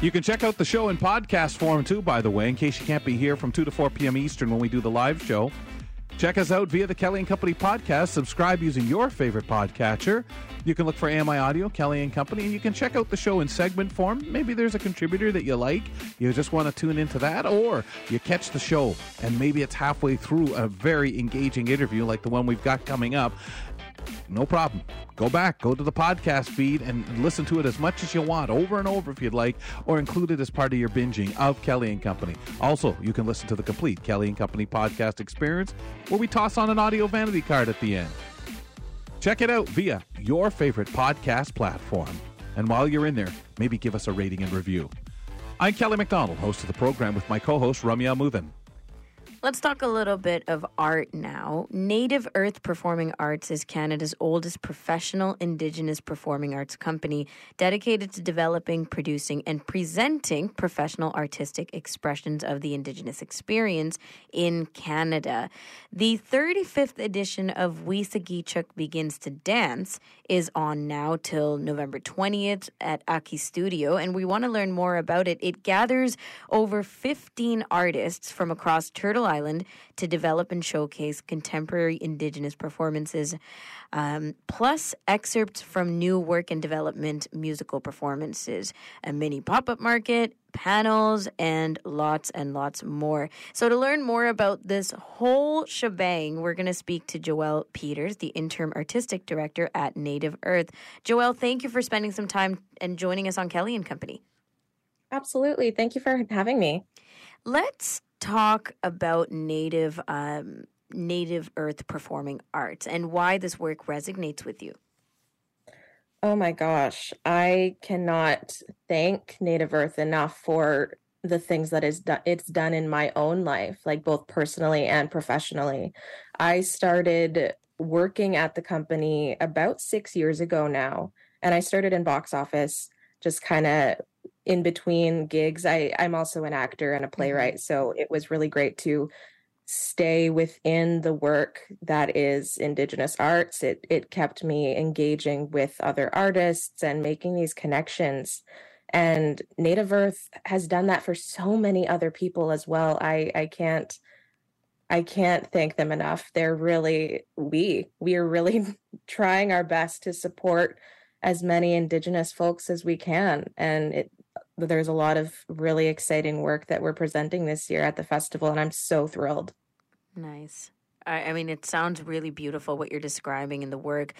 You can check out the show in podcast form, too, by the way, in case you can't be here from 2 to 4 p.m. Eastern when we do the live show. Check us out via the Kelly & Company podcast. Subscribe using your favorite podcatcher. You can look for AMI Audio, Kelly & Company, and you can check out the show in segment form. Maybe there's a contributor that you like. You just want to tune into that, or you catch the show, and maybe it's halfway through a very engaging interview like the one we've got coming up. No problem. Go back, go to the podcast feed and listen to it as much as you want, over and over if you'd like, or include it as part of your binging of Kelly & Company. Also, you can listen to the complete Kelly & Company podcast experience where we toss on an audio vanity card at the end. Check it out via your favorite podcast platform. And while you're in there, maybe give us a rating and review. I'm Kelly MacDonald, host of the program with my co-host Ramya Muthan. Let's talk a little bit of art now. Native Earth Performing Arts is Canada's oldest professional Indigenous performing arts company dedicated to developing, producing, and presenting professional artistic expressions of the Indigenous experience in Canada. The 35th edition of Weesageechak Begins to Dance is on now till November 20th at Aki Studio, and we want to learn more about it. It gathers over 15 artists from across Turtle Island to develop and showcase contemporary Indigenous performances, plus excerpts from new work and development musical performances, a mini pop-up market, panels, and lots more. So to learn more about this whole shebang, we're going to speak to Joelle Peters, the Interim Artistic Director at Native Earth. Joelle, thank you for spending some time and joining us on Kelly & Company. Absolutely. Thank you for having me. Let's talk about Native Earth Performing Arts and why this work resonates with you. Oh my gosh, I cannot thank Native Earth enough for the things that it's done in my own life, like both personally and professionally. I started working at the company about 6 years ago now, and I started in box office, just kind of in between gigs. I'm also an actor and a playwright, so it was really great to stay within the work that is Indigenous arts. It kept me engaging with other artists and making these connections. And Native Earth has done that for so many other people as well. I can't thank them enough. They're really, we are really trying our best to support as many Indigenous folks as we can. And there's a lot of really exciting work that we're presenting this year at the festival, and I'm so thrilled. Nice. I mean, it sounds really beautiful what you're describing in the work.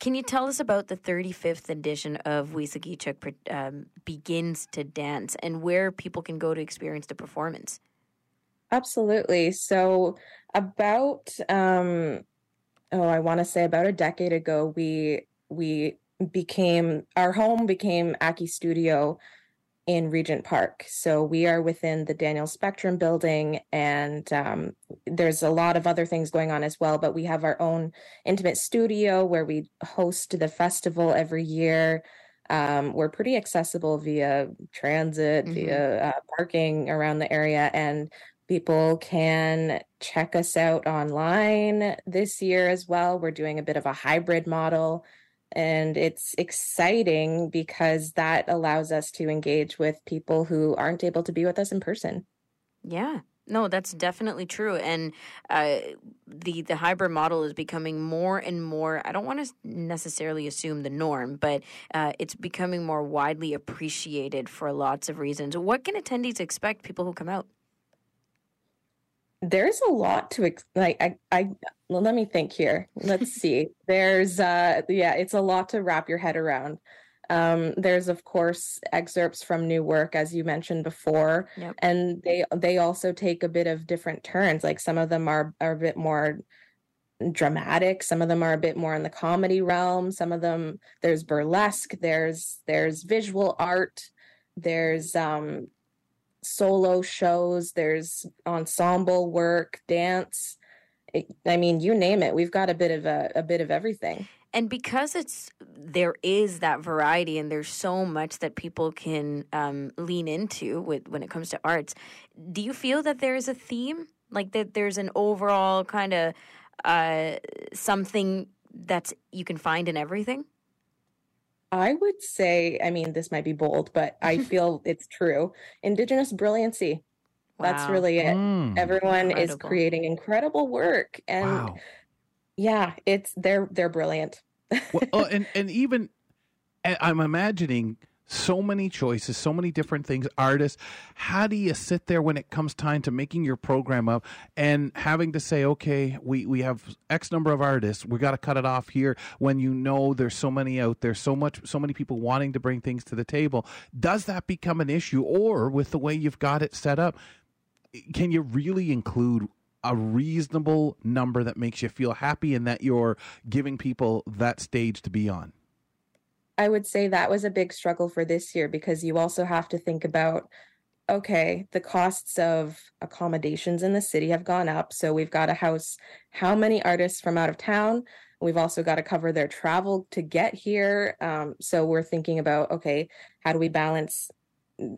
Can you tell us about the 35th edition of Weesageechak Begins to Dance and where people can go to experience the performance? Absolutely. So about, I want to say about a decade ago, our home became Aki Studio in Regent Park. So we are within the Daniel Spectrum building, and there's a lot of other things going on as well, but we have our own intimate studio where we host the festival every year. We're pretty accessible via transit, via parking around the area, and people can check us out online this year as well. We're doing a bit of a hybrid model, and it's exciting because that allows us to engage with people who aren't able to be with us in person. Yeah. No, that's definitely true. And the hybrid model is becoming more and more, I don't want to necessarily assume the norm, but it's becoming more widely appreciated for lots of reasons. What can attendees expect, people who come out? There's a lot to let me think here. Let's see. There's it's a lot to wrap your head around. There's of course excerpts from new work, as you mentioned before, yep. And they also take a bit of different turns. Like some of them are a bit more dramatic. Some of them are a bit more in the comedy realm. Some of them, there's burlesque. There's visual art. There's solo shows, there's ensemble work, dance. I mean, you name it. We've got a bit of everything. And because there is that variety and there's so much that people can lean into when it comes to arts, do you feel that there is a theme? Like that there's an overall kind of something that you can find in everything? I would say, I mean, this might be bold, but I feel it's true. Indigenous brilliancy. Wow. That's really it. Everyone is creating incredible work. And yeah, they're brilliant. Well, and even I'm imagining so many choices, so many different things, artists. How do you sit there when it comes time to making your program up and having to say, okay, we have X number of artists. We got to cut it off here when you know there's so many out there, so many people wanting to bring things to the table. Does that become an issue? Or with the way you've got it set up, can you really include a reasonable number that makes you feel happy and that you're giving people that stage to be on? I would say that was a big struggle for this year, because you also have to think about, okay, the costs of accommodations in the city have gone up. So we've got to house how many artists from out of town. We've also got to cover their travel to get here. So we're thinking about, okay, how do we balance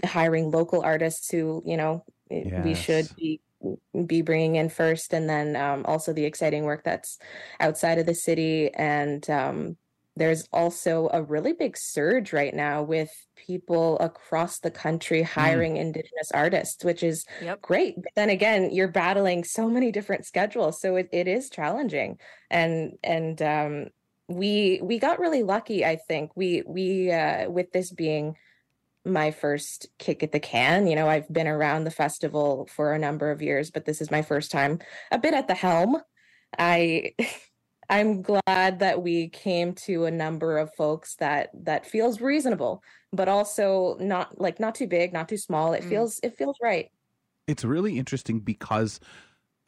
hiring local artists who, you know, we should be bringing in first, and then also the exciting work that's outside of the city. And there's also a really big surge right now with people across the country hiring Indigenous artists, which is great. But then again, you're battling so many different schedules. So it is challenging. And we got really lucky, I think. We with this being my first kick at the can, you know, I've been around the festival for a number of years, but this is my first time a bit at the helm. I'm glad that we came to a number of folks that feels reasonable, but also not too big, not too small. It feels right. It's really interesting because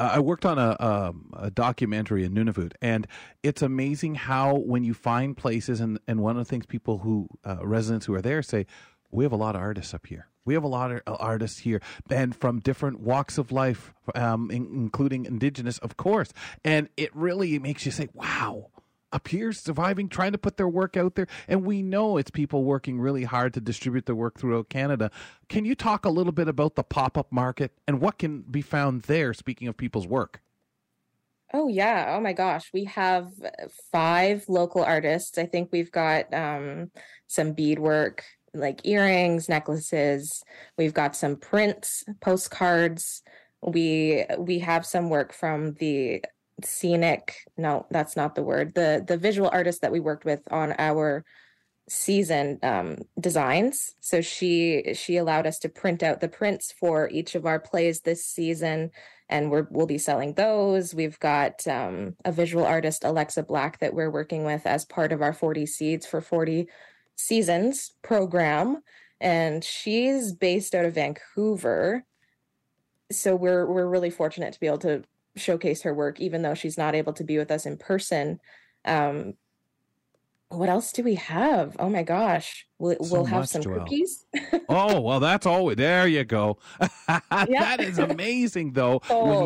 I worked on a documentary in Nunavut, and it's amazing how when you find places, and one of the things people who residents who are there say, we have a lot of artists up here. We have a lot of artists here, and from different walks of life, including Indigenous, of course. And it really makes you say, wow, up here surviving, trying to put their work out there. And we know it's people working really hard to distribute their work throughout Canada. Can you talk a little bit about the pop-up market and what can be found there, speaking of people's work? Oh, yeah. Oh, my gosh. We have 5 local artists. I think we've got some beadwork, like earrings, necklaces. We've got some prints, postcards. We have some work from the scenic, no, that's not the word, the visual artist that we worked with on our season designs. So she allowed us to print out the prints for each of our plays this season, and we'll be selling those. We've got a visual artist, Alexa Black, that we're working with as part of our 40 Seeds for 40 Seasons program, and she's based out of Vancouver, so we're really fortunate to be able to showcase her work, even though she's not able to be with us in person. What else do we have? Oh my gosh, we'll have some cookies. Oh well, that's always there. You go. That is amazing, though.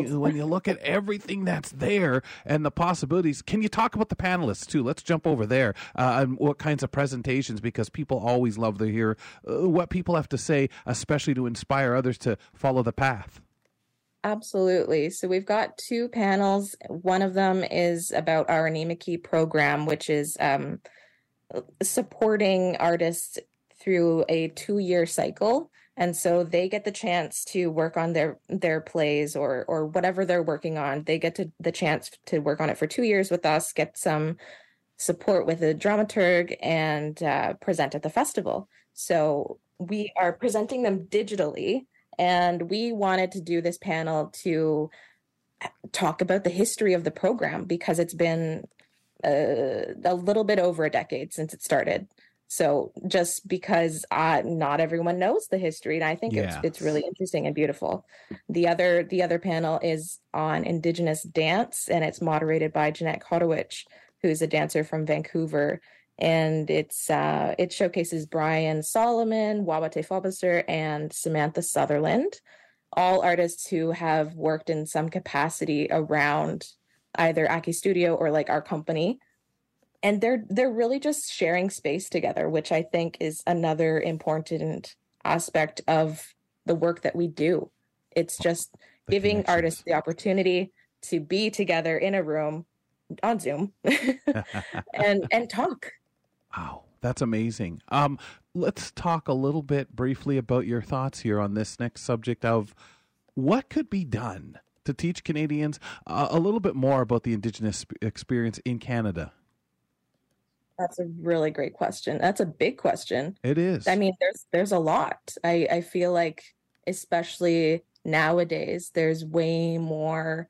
When you look at everything that's there and the possibilities. Can you talk about the panelists too? Let's jump over there. And what kinds of presentations? Because people always love to hear what people have to say, especially to inspire others to follow the path. Absolutely. So we've got 2 panels. One of them is about our Anima Key program, which is supporting artists through a 2-year cycle. And so they get the chance to work on their plays or whatever they're working on. They get the chance to work on it for 2 years with us, get some support with a dramaturg, and present at the festival. So we are presenting them digitally. And we wanted to do this panel to talk about the history of the program, because it's been a little bit over a decade since it started. So just because not everyone knows the history, and I think it's really interesting and beautiful. The other panel is on Indigenous dance, and it's moderated by Jeanette Kotowich, who's a dancer from Vancouver. And it showcases Brian Solomon, Wabate Fobiser, and Samantha Sutherland, all artists who have worked in some capacity around either Aki Studio or like our company. And they're really just sharing space together, which I think is another important aspect of the work that we do. It's just giving artists the opportunity to be together in a room on Zoom and talk. Wow, That's amazing. Let's talk a little bit briefly about your thoughts here on this next subject of what could be done to teach Canadians a little bit more about the Indigenous experience in Canada. That's a really great question. That's a big question. It is. I mean, there's a lot. I feel like, especially nowadays, there's way more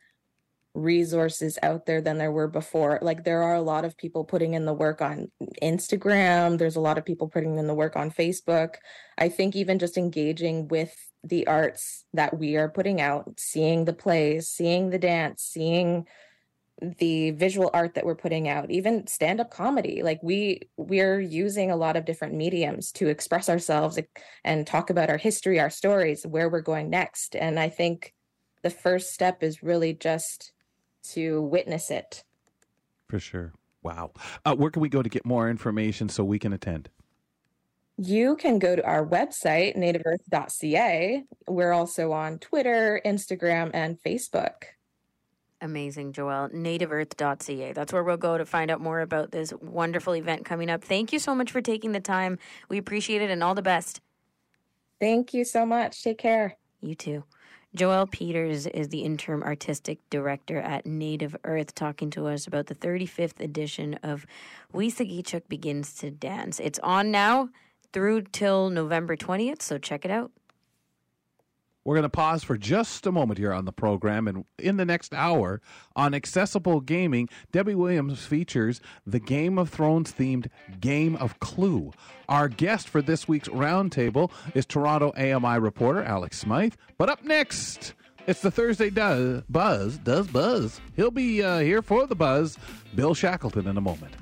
resources out there than there were before. Like, there are a lot of people putting in the work on Instagram. There's a lot of people putting in the work on Facebook. I think even just engaging with the arts that we are putting out, seeing the plays, seeing the dance, seeing the visual art that we're putting out, even stand-up comedy. Like, we're using a lot of different mediums to express ourselves and talk about our history, our stories, where we're going next. And I think the first step is really just to witness it. For sure. Wow. Where can we go to get more information so we can attend? You can go to our website, nativeearth.ca. We're also on Twitter, Instagram, and Facebook. Amazing, Joelle. NativeEarth.ca. That's where we'll go to find out more about this wonderful event coming up. Thank you so much for taking the time. We appreciate it, and all the best. Thank you so much. Take care. You too. Joelle Peters is the Interim Artistic Director at Native Earth, talking to us about the 35th edition of Weesageechak Begins to Dance. It's on now through till November 20th, so check it out. We're going to pause for just a moment here on the program, and in the next hour on Accessible Gaming, Debbie Williams features the Game of Thrones-themed Game of Clue. Our guest for this week's roundtable is Toronto AMI reporter Alex Smythe. But up next, it's the Thursday Buzz. He'll be here for the Buzz. Bill Shackleton in a moment.